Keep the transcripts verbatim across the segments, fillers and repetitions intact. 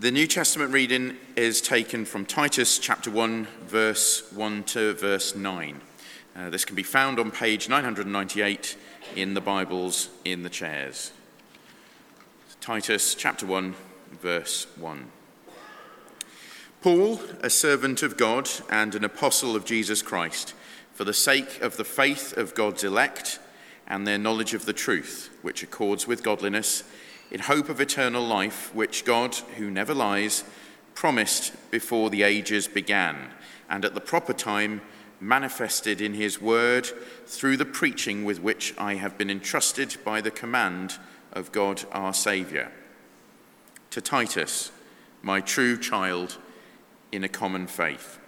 The New Testament reading is taken from Titus chapter one, verse one to verse nine. Uh, this can be found on page nine hundred ninety-eight in the Bibles in the chairs. Titus chapter one, verse one. Paul, a servant of God and an apostle of Jesus Christ, for the sake of the faith of God's elect and their knowledge of the truth, which accords with godliness, in hope of eternal life, which God, who never lies, promised before the ages began, and at the proper time manifested in his word through the preaching with which I have been entrusted by the command of God our Saviour. To Titus, my true child in a common faith.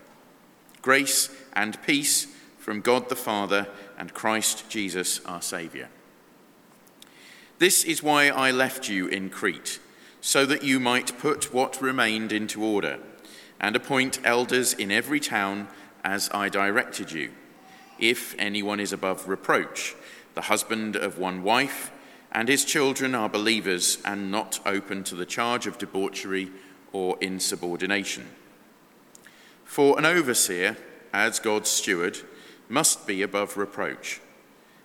Grace and peace from God the Father and Christ Jesus our Saviour. This is why I left you in Crete, so that you might put what remained into order, and appoint elders in every town as I directed you. If anyone is above reproach, the husband of one wife, and his children are believers and not open to the charge of debauchery or insubordination. For an overseer, as God's steward, must be above reproach.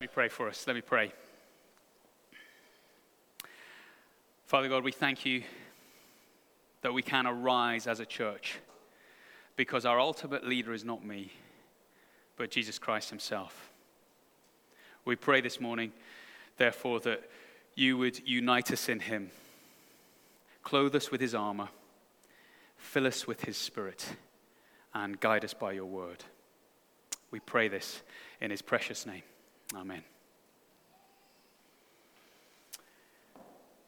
Let me pray for us. Let me pray. Father God, we thank you that we can arise as a church because our ultimate leader is not me, but Jesus Christ himself. We pray this morning, therefore, that you would unite us in him, clothe us with his armor, fill us with his spirit, and guide us by your word. We pray this in his precious name. Amen.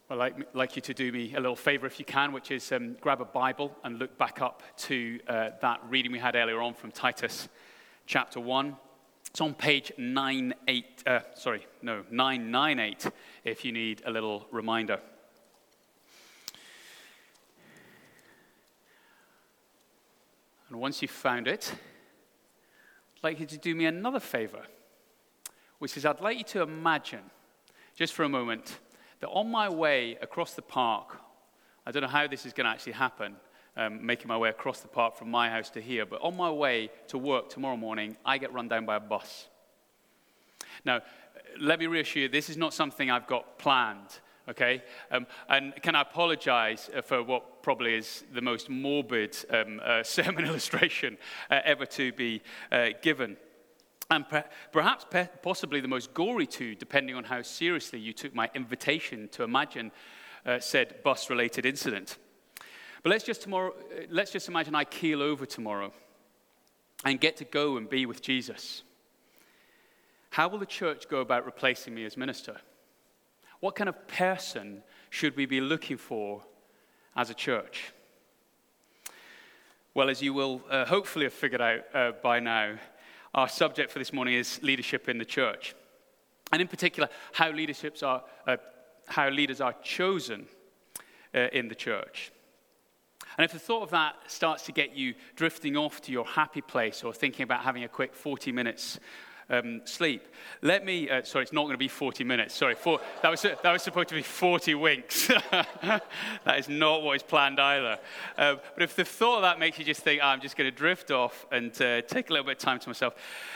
Well, I'd like you to do me a little favor if you can, which is um, grab a Bible and look back up to uh, that reading we had earlier on from Titus chapter one. It's on page nine eight, uh, sorry, no, nine ninety-eight if you need a little reminder. And once you've found it, I'd like you to do me another favor, which is I'd like you to imagine, just for a moment, that on my way across the park, I don't know how this is going to actually happen, um, making my way across the park from my house to here, but on my way to work tomorrow morning, I get run down by a bus. Now, let me reassure you, this is not something I've got planned, okay? Um, and can I apologize for what probably is the most morbid um, uh, sermon illustration uh, ever to be uh, given? And per- perhaps pe- possibly the most gory too, depending on how seriously you took my invitation to imagine uh, said bus-related incident. But let's just tomorrow. Let's just imagine I keel over tomorrow and get to go and be with Jesus. How will the church go about replacing me as minister? What kind of person should we be looking for as a church? Well, as you will uh, hopefully have figured out uh, by now, our subject for this morning is leadership in the church, and in particular, how leaderships are, uh, how leaders are chosen uh, in the church. And if the thought of that starts to get you drifting off to your happy place or thinking about having a quick forty minutes um, sleep, let me. Uh, sorry, it's not going to be forty minutes. Sorry, four, that was that was supposed to be forty winks. That is not what is planned either. Uh, but if the thought of that makes you just think, oh, I'm just going to drift off and uh, take a little bit of time to myself,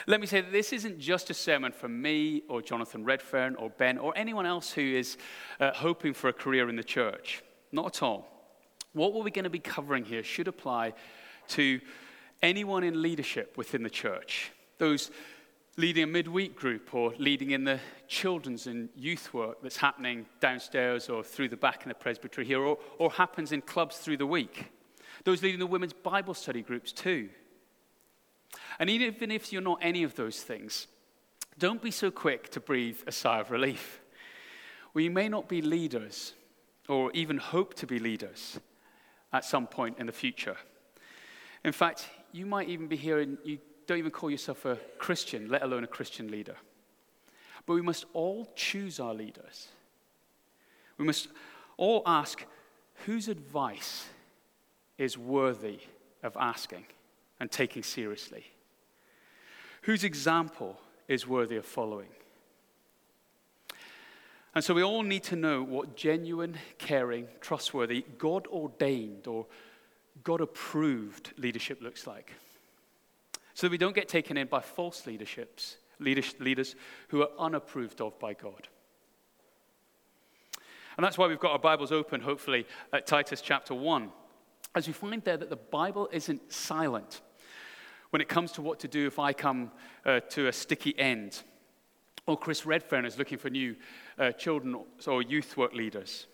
let me say that this isn't just a sermon from me or Jonathan Redfern or Ben or anyone else who is uh, hoping for a career in the church. Not at all. What we're going to be covering here should apply to anyone in leadership within the church. Those leading a midweek group or leading in the children's and youth work that's happening downstairs or through the back in the presbytery here or, or happens in clubs through the week. Those leading the women's Bible study groups too. And even if you're not any of those things, don't be so quick to breathe a sigh of relief. We may not be leaders or even hope to be leaders at some point in the future. In fact, you might even be here and you don't even call yourself a Christian, let alone a Christian leader. But we must all choose our leaders. We must all ask, whose advice is worthy of asking and taking seriously? Whose example is worthy of following? And so we all need to know what genuine, caring, trustworthy, God-ordained or God-approved leadership looks like, so that we don't get taken in by false leaderships, leaders who are unapproved of by God. And that's why we've got our Bibles open, hopefully, at Titus chapter one, as we find there that the Bible isn't silent when it comes to what to do if I come uh, to a sticky end, or Chris Redfern is looking for new uh, children or youth work leaders.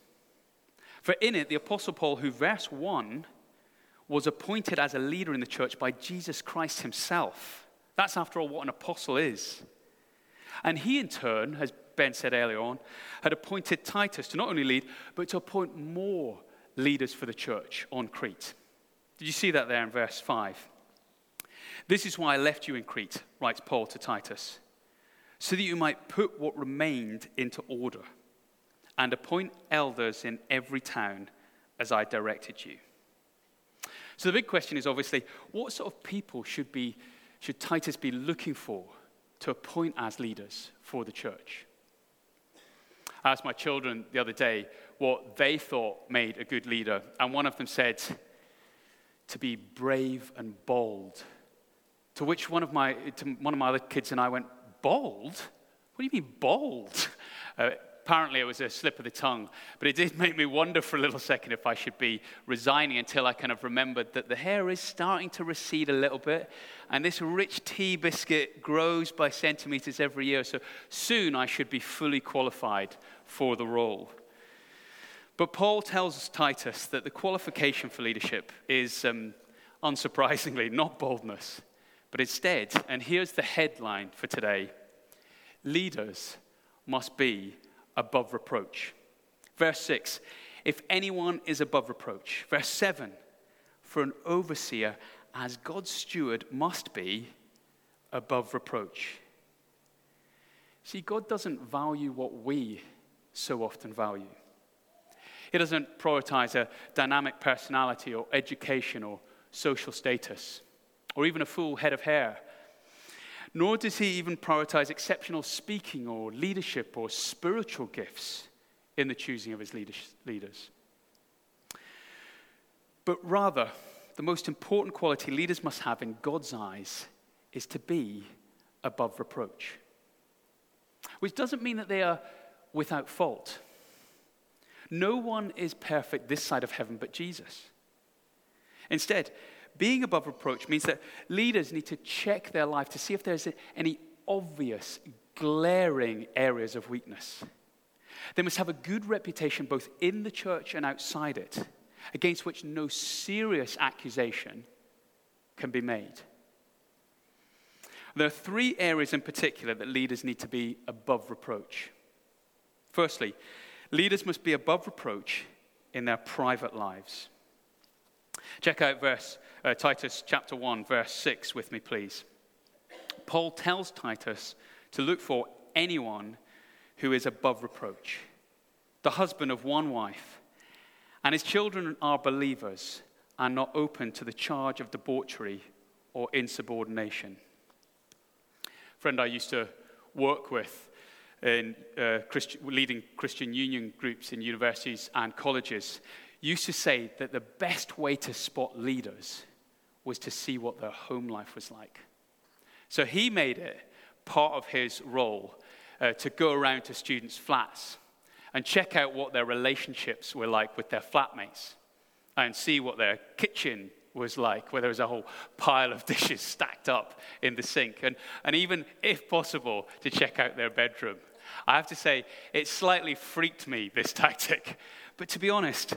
For in it, the Apostle Paul, who verse one was appointed as a leader in the church by Jesus Christ himself. That's, after all, what an apostle is. And he, in turn, as Ben said earlier on, had appointed Titus to not only lead, but to appoint more leaders for the church on Crete. Did you see that there in verse five? This is why I left you in Crete, writes Paul to Titus, so that you might put what remained into order and appoint elders in every town as I directed you. So the big question is obviously, what sort of people should be should Titus be looking for to appoint as leaders for the church? I asked my children the other day what they thought made a good leader, and one of them said, to be brave and bold. To which one of my to one of my other kids and I went, bold? What do you mean bold? Uh, apparently it was a slip of the tongue, but it did make me wonder for a little second if I should be resigning until I kind of remembered that the hair is starting to recede a little bit, and this rich tea biscuit grows by centimeters every year, so soon I should be fully qualified for the role. But Paul tells Titus that the qualification for leadership is, um, unsurprisingly, not boldness, but instead, and here's the headline for today, leaders must be above reproach. Verse six, if anyone is above reproach. Verse seven, for an overseer as God's steward must be above reproach. See, God doesn't value what we so often value. He doesn't prioritize a dynamic personality or education or social status, or even a full head of hair. Nor does he even prioritize exceptional speaking or leadership or spiritual gifts in the choosing of his leaders. But rather, the most important quality leaders must have in God's eyes is to be above reproach. Which doesn't mean that they are without fault. No one is perfect this side of heaven but Jesus. Instead, being above reproach means that leaders need to check their life to see if there's any obvious, glaring areas of weakness. They must have a good reputation both in the church and outside it, against which no serious accusation can be made. There are three areas in particular that leaders need to be above reproach. Firstly, leaders must be above reproach in their private lives. Check out verse uh, Titus chapter one, verse six with me, please. Paul tells Titus to look for anyone who is above reproach, the husband of one wife, and his children are believers and not open to the charge of debauchery or insubordination. A friend I used to work with in uh, Christi- leading Christian union groups in universities and colleges used to say that the best way to spot leaders was to see what their home life was like. So he made it part of his role uh, to go around to students' flats and check out what their relationships were like with their flatmates and see what their kitchen was like, where there was a whole pile of dishes stacked up in the sink, and, and even, if possible, to check out their bedroom. I have to say, it slightly freaked me, this tactic. But to be honest,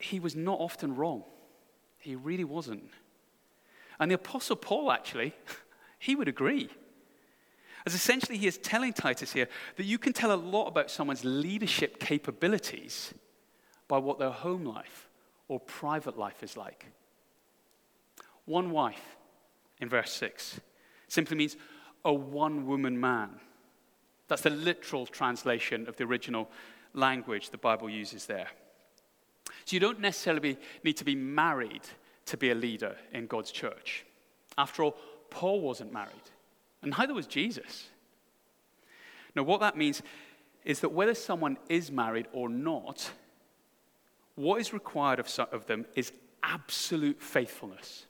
he was not often wrong. He really wasn't. And the Apostle Paul, actually, he would agree. As essentially he is telling Titus here that you can tell a lot about someone's leadership capabilities by what their home life or private life is like. One wife, in verse six, simply means a one-woman man. That's the literal translation of the original language the Bible uses there. So you don't necessarily need to be married to be a leader in God's church. After all, Paul wasn't married, and neither was Jesus. Now, what that means is that whether someone is married or not, what is required of, some, of them is absolute faithfulness.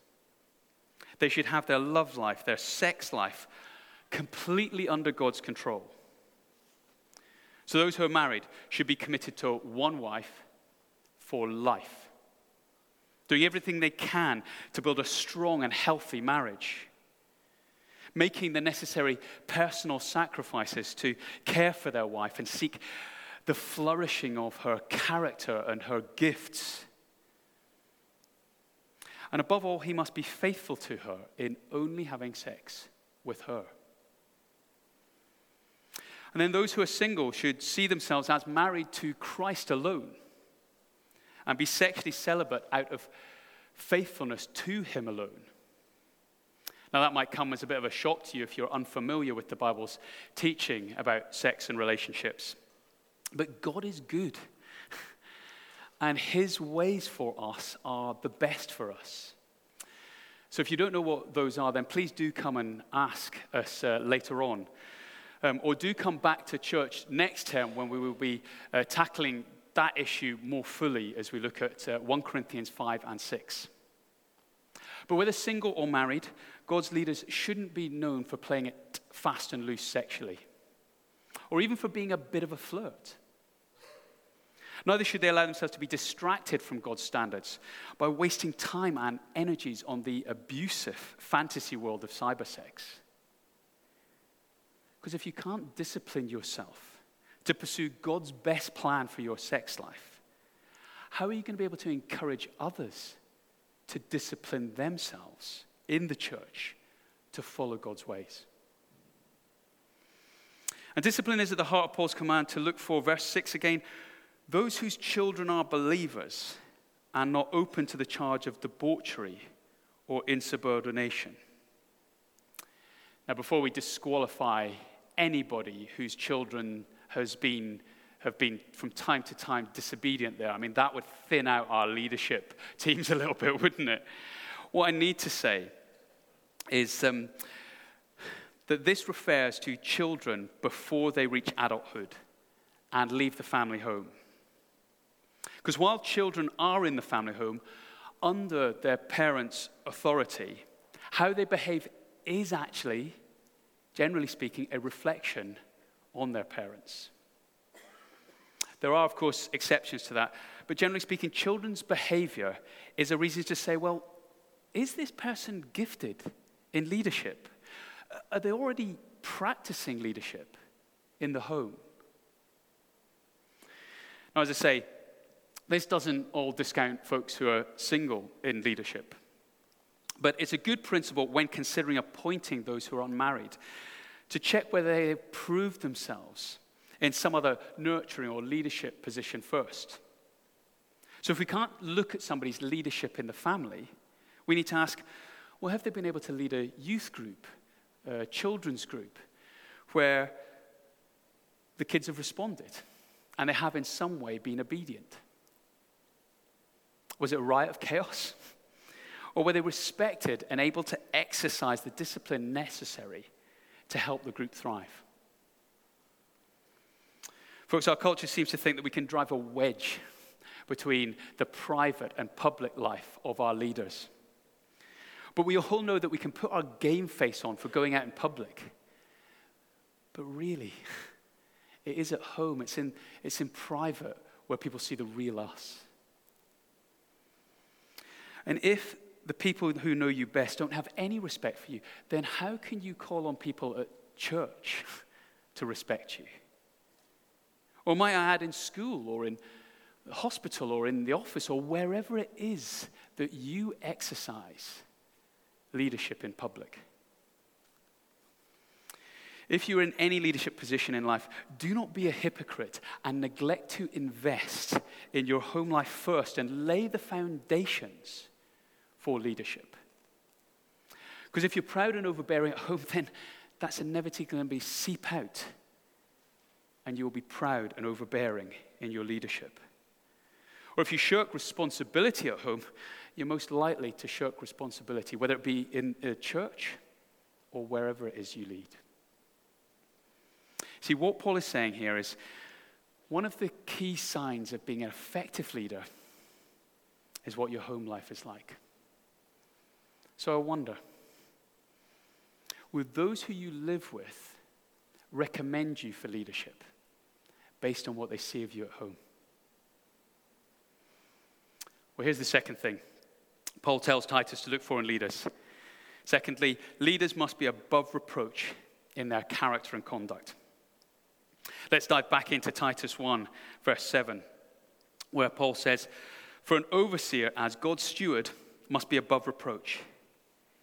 They should have their love life, their sex life, completely under God's control. So those who are married should be committed to one wife for life, doing everything they can to build a strong and healthy marriage, making the necessary personal sacrifices to care for their wife and seek the flourishing of her character and her gifts. And above all, he must be faithful to her in only having sex with her. And then those who are single should see themselves as married to Christ alone and be sexually celibate out of faithfulness to him alone. Now, that might come as a bit of a shock to you if you're unfamiliar with the Bible's teaching about sex and relationships. But God is good, and his ways for us are the best for us. So if you don't know what those are, then please do come and ask us uh, later on. Um, or do come back to church next term when we will be uh, tackling that issue more fully as we look at uh, First Corinthians five and six. But whether single or married, God's leaders shouldn't be known for playing it fast and loose sexually, or even for being a bit of a flirt. Neither should they allow themselves to be distracted from God's standards by wasting time and energies on the abusive fantasy world of cybersex. Because if you can't discipline yourself to pursue God's best plan for your sex life, how are you going to be able to encourage others to discipline themselves in the church to follow God's ways? And discipline is at the heart of Paul's command to look for, verse six again, those whose children are believers and not open to the charge of debauchery or insubordination. Now, before we disqualify anybody whose children has been have been from time to time disobedient there, I mean, that would thin out our leadership teams a little bit, wouldn't it? What I need to say is um, that this refers to children before they reach adulthood and leave the family home. Because while children are in the family home, under their parents' authority, how they behave is actually, generally speaking, a reflection on their parents. There are, of course, exceptions to that, but generally speaking, children's behavior is a reason to say, well, is this person gifted in leadership? Are they already practicing leadership in the home? Now, as I say, this doesn't all discount folks who are single in leadership, but it's a good principle when considering appointing those who are unmarried to check whether they have proved themselves in some other nurturing or leadership position first. So if we can't look at somebody's leadership in the family, we need to ask, well, have they been able to lead a youth group, a children's group, where the kids have responded and they have in some way been obedient? Was it a riot of chaos? Or were they respected and able to exercise the discipline necessary to help the group thrive? Folks, our culture seems to think that we can drive a wedge between the private and public life of our leaders. But we all know that we can put our game face on for going out in public. But really, it is at home, it's in, it's in private where people see the real us. And if the people who know you best don't have any respect for you, then how can you call on people at church to respect you? Or might I add, in school or in the hospital or in the office or wherever it is that you exercise leadership in public. If you're in any leadership position in life, do not be a hypocrite and neglect to invest in your home life first and lay the foundations for leadership. Because if you're proud and overbearing at home, then that's inevitably going to be seep out, and you will be proud and overbearing in your leadership. Or if you shirk responsibility at home, you're most likely to shirk responsibility, whether it be in a church or wherever it is you lead. See, what Paul is saying here is one of the key signs of being an effective leader is what your home life is like. So I wonder, would those who you live with recommend you for leadership based on what they see of you at home? Well, here's the second thing Paul tells Titus to look for in leaders. Secondly, leaders must be above reproach in their character and conduct. Let's dive back into Titus one, verse seven, where Paul says, "For an overseer as God's steward must be above reproach.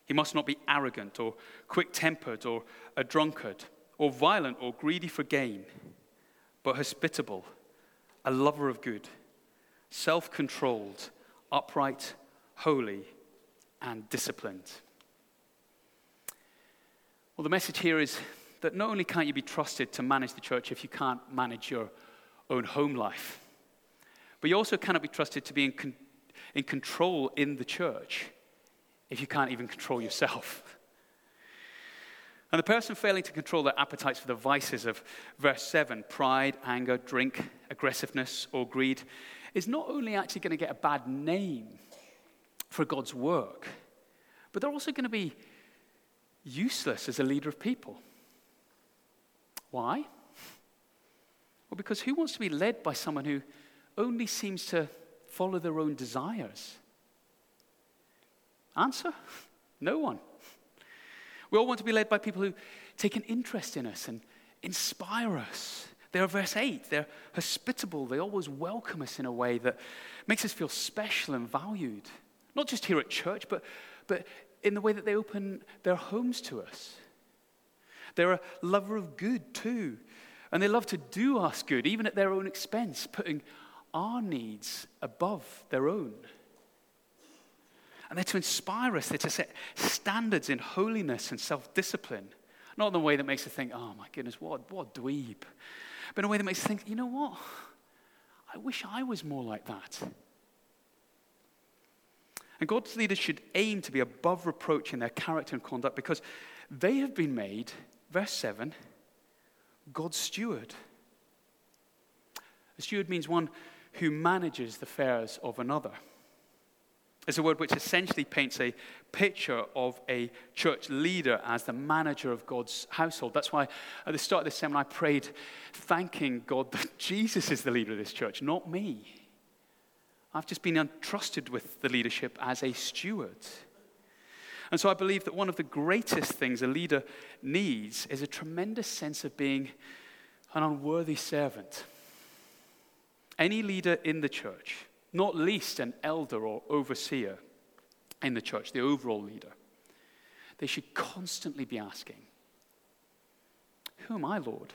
He must not be arrogant or quick-tempered or a drunkard or violent or greedy for gain, but hospitable, a lover of good, self-controlled, upright, holy, and disciplined." Well, the message here is that not only can't you be trusted to manage the church if you can't manage your own home life, but you also cannot be trusted to be in, con- in control in the church if you can't even control yourself. And the person failing to control their appetites for the vices of verse seven, pride, anger, drink, aggressiveness, or greed, is not only actually going to get a bad name for God's work, but they're also going to be useless as a leader of people. Why? Well, because who wants to be led by someone who only seems to follow their own desires? Answer? No one. We all want to be led by people who take an interest in us and inspire us. They're verse eight. They're hospitable. They always welcome us in a way that makes us feel special and valued. Not just here at church, but, but in the way that they open their homes to us. They're a lover of good too. And they love to do us good, even at their own expense, putting our needs above their own. And they're to inspire us. They're to set standards in holiness and self-discipline. Not in a way that makes us think, oh my goodness, what, what a dweeb. But in a way that makes us think, you know what? I wish I was more like that. And God's leaders should aim to be above reproach in their character and conduct because they have been made, verse seven, God's steward. A steward means one who manages the affairs of another. It's a word which essentially paints a picture of a church leader as the manager of God's household. That's why at the start of this sermon I prayed, thanking God that Jesus is the leader of this church, not me. I've just been entrusted with the leadership as a steward. And so I believe that one of the greatest things a leader needs is a tremendous sense of being an unworthy servant. Any leader in the church, not least an elder or overseer in the church, the overall leader, they should constantly be asking, who am I, Lord,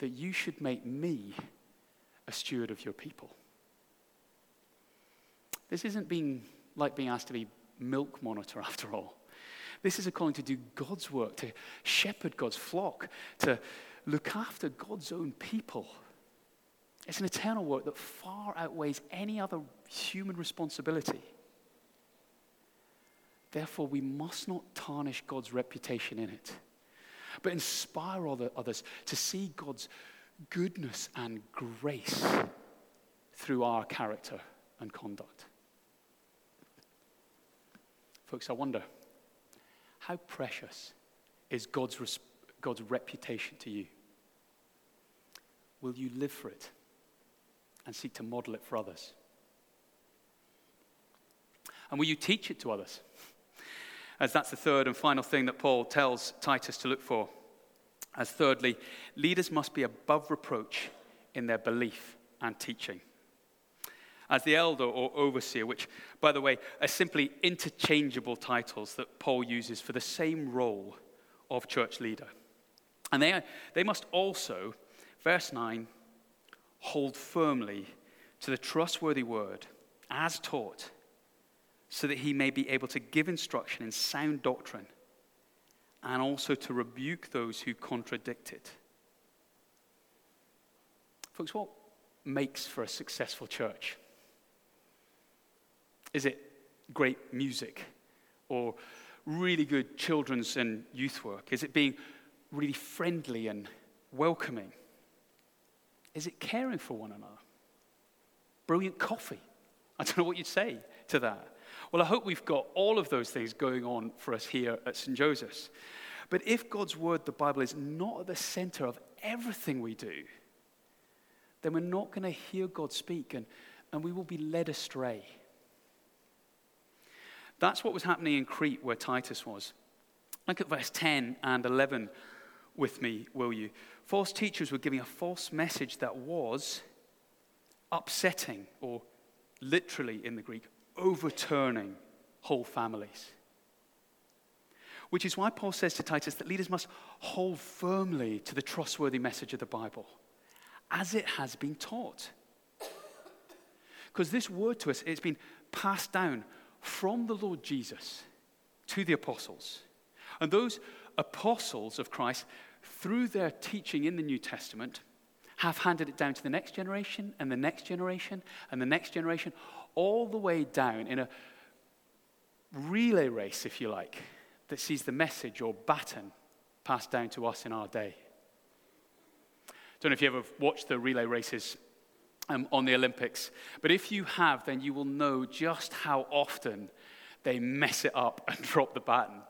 that you should make me a steward of your people? This isn't being like being asked to be milk monitor after all. This is a calling to do God's work, to shepherd God's flock, to look after God's own people. It's an eternal work that far outweighs any other human responsibility. Therefore, we must not tarnish God's reputation in it, but inspire other, others to see God's goodness and grace through our character and conduct. Folks, I wonder, how precious is God's, res- God's reputation to you? Will you live for it and seek to model it for others? And will you teach it to others? As that's the third and final thing that Paul tells Titus to look for. As thirdly, leaders must be above reproach in their belief and teaching. As the elder or overseer, which, by the way, are simply interchangeable titles that Paul uses for the same role of church leader. And they, they must also, verse nine, hold firmly to the trustworthy word as taught, so that he may be able to give instruction in sound doctrine and also to rebuke those who contradict it. Folks, what makes for a successful church? Is it great music or really good children's and youth work? Is it being really friendly and welcoming? Is it caring for one another? Brilliant coffee. I don't know what you'd say to that. Well, I hope we've got all of those things going on for us here at Saint Joseph's. But if God's word, the Bible, is not at the center of everything we do, then we're not going to hear God speak, and, and we will be led astray. That's what was happening in Crete where Titus was. Look at verse ten and eleven with me, will you? False teachers were giving a false message that was upsetting, or literally in the Greek, overturning whole families. Which is why Paul says to Titus that leaders must hold firmly to the trustworthy message of the Bible as it has been taught. Because this word to us, it's been passed down from the Lord Jesus to the apostles. And those apostles of Christ, through their teaching in the New Testament, have handed it down to the next generation and the next generation and the next generation, all the way down in a relay race, if you like, that sees the message or baton passed down to us in our day. Don't know if you ever watched the relay races um, on the Olympics, but if you have, then you will know just how often they mess it up and drop the baton.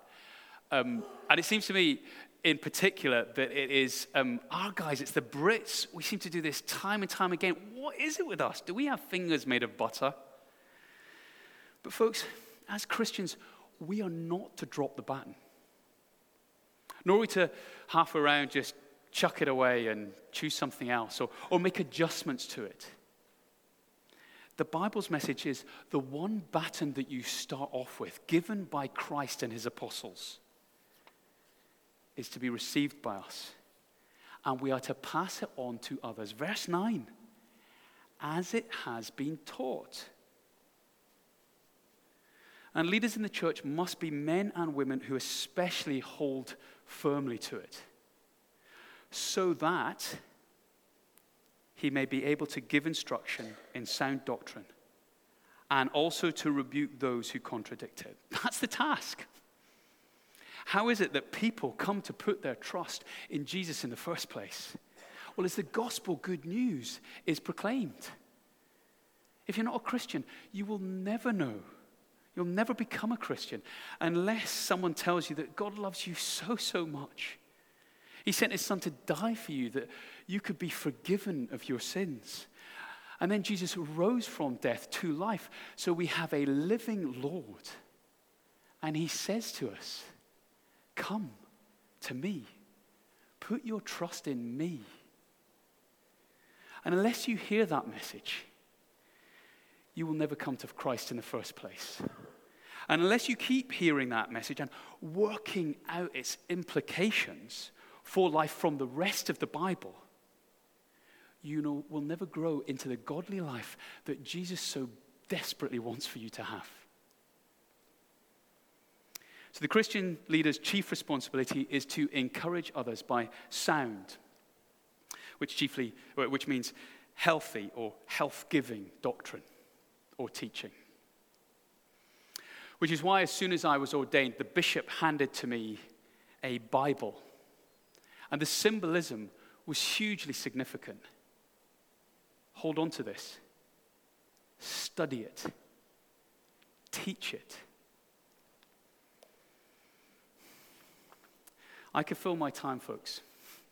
Um, and it seems to me, in particular, that it is um, our guys, it's the Brits. We seem to do this time and time again. What is it with us? Do we have fingers made of butter? But folks, as Christians, we are not to drop the baton. Nor are we to half around just chuck it away and choose something else or, or make adjustments to it. The Bible's message is the one baton that you start off with, given by Christ and his apostles, is to be received by us, and we are to pass it on to others. Verse nine, as it has been taught. And leaders in the church must be men and women who especially hold firmly to it, so that he may be able to give instruction in sound doctrine and also to rebuke those who contradict it. That's the task. How is it that people come to put their trust in Jesus in the first place? Well, it's the gospel good news is proclaimed. If you're not a Christian, you will never know. You'll never become a Christian unless someone tells you that God loves you so, so much. He sent his son to die for you that you could be forgiven of your sins. And then Jesus rose from death to life. So we have a living Lord. And he says to us, come to me. Put your trust in me. And unless you hear that message, you will never come to Christ in the first place. And unless you keep hearing that message and working out its implications for life from the rest of the Bible, you know, will never grow into the godly life that Jesus so desperately wants for you to have. So the Christian leader's chief responsibility is to encourage others by sound, which chiefly, which means healthy or health-giving doctrine or teaching. Which is why as soon as I was ordained, the bishop handed to me a Bible. And the symbolism was hugely significant. Hold on to this. Study it. Teach it. I could fill my time, folks,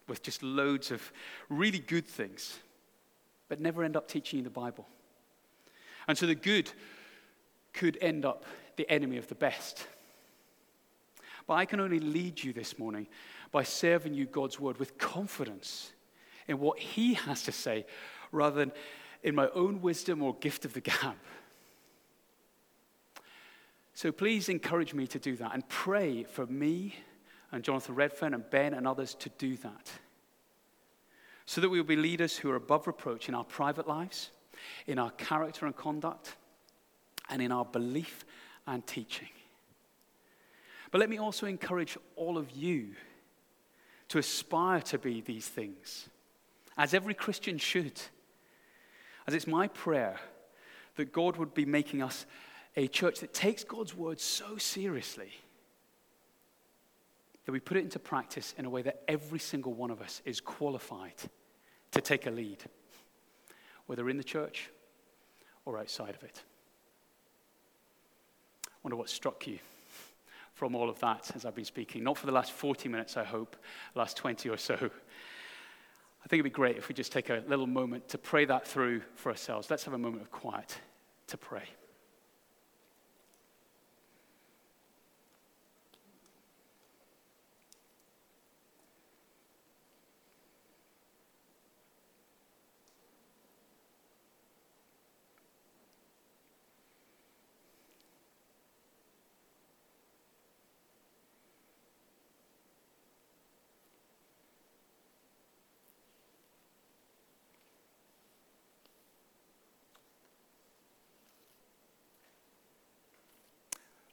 with just loads of really good things, but never end up teaching you the Bible. And so the good could end up the enemy of the best. But I can only lead you this morning by serving you God's word with confidence in what he has to say, rather than in my own wisdom or gift of the gab. So please encourage me to do that and pray for me and Jonathan Redfern and Ben and others to do that, so that we will be leaders who are above reproach in our private lives, in our character and conduct, and in our belief and teaching. But let me also encourage all of you to aspire to be these things, as every Christian should, as it's my prayer that God would be making us a church that takes God's word so seriously that we put it into practice in a way that every single one of us is qualified to take a lead, whether in the church or outside of it. I wonder what struck you from all of that as I've been speaking. Not for the last forty minutes, I hope, last twenty or so. I think it'd be great if we just take a little moment to pray that through for ourselves. Let's have a moment of quiet to pray.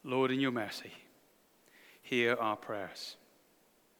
Lord, in your mercy, hear our prayers.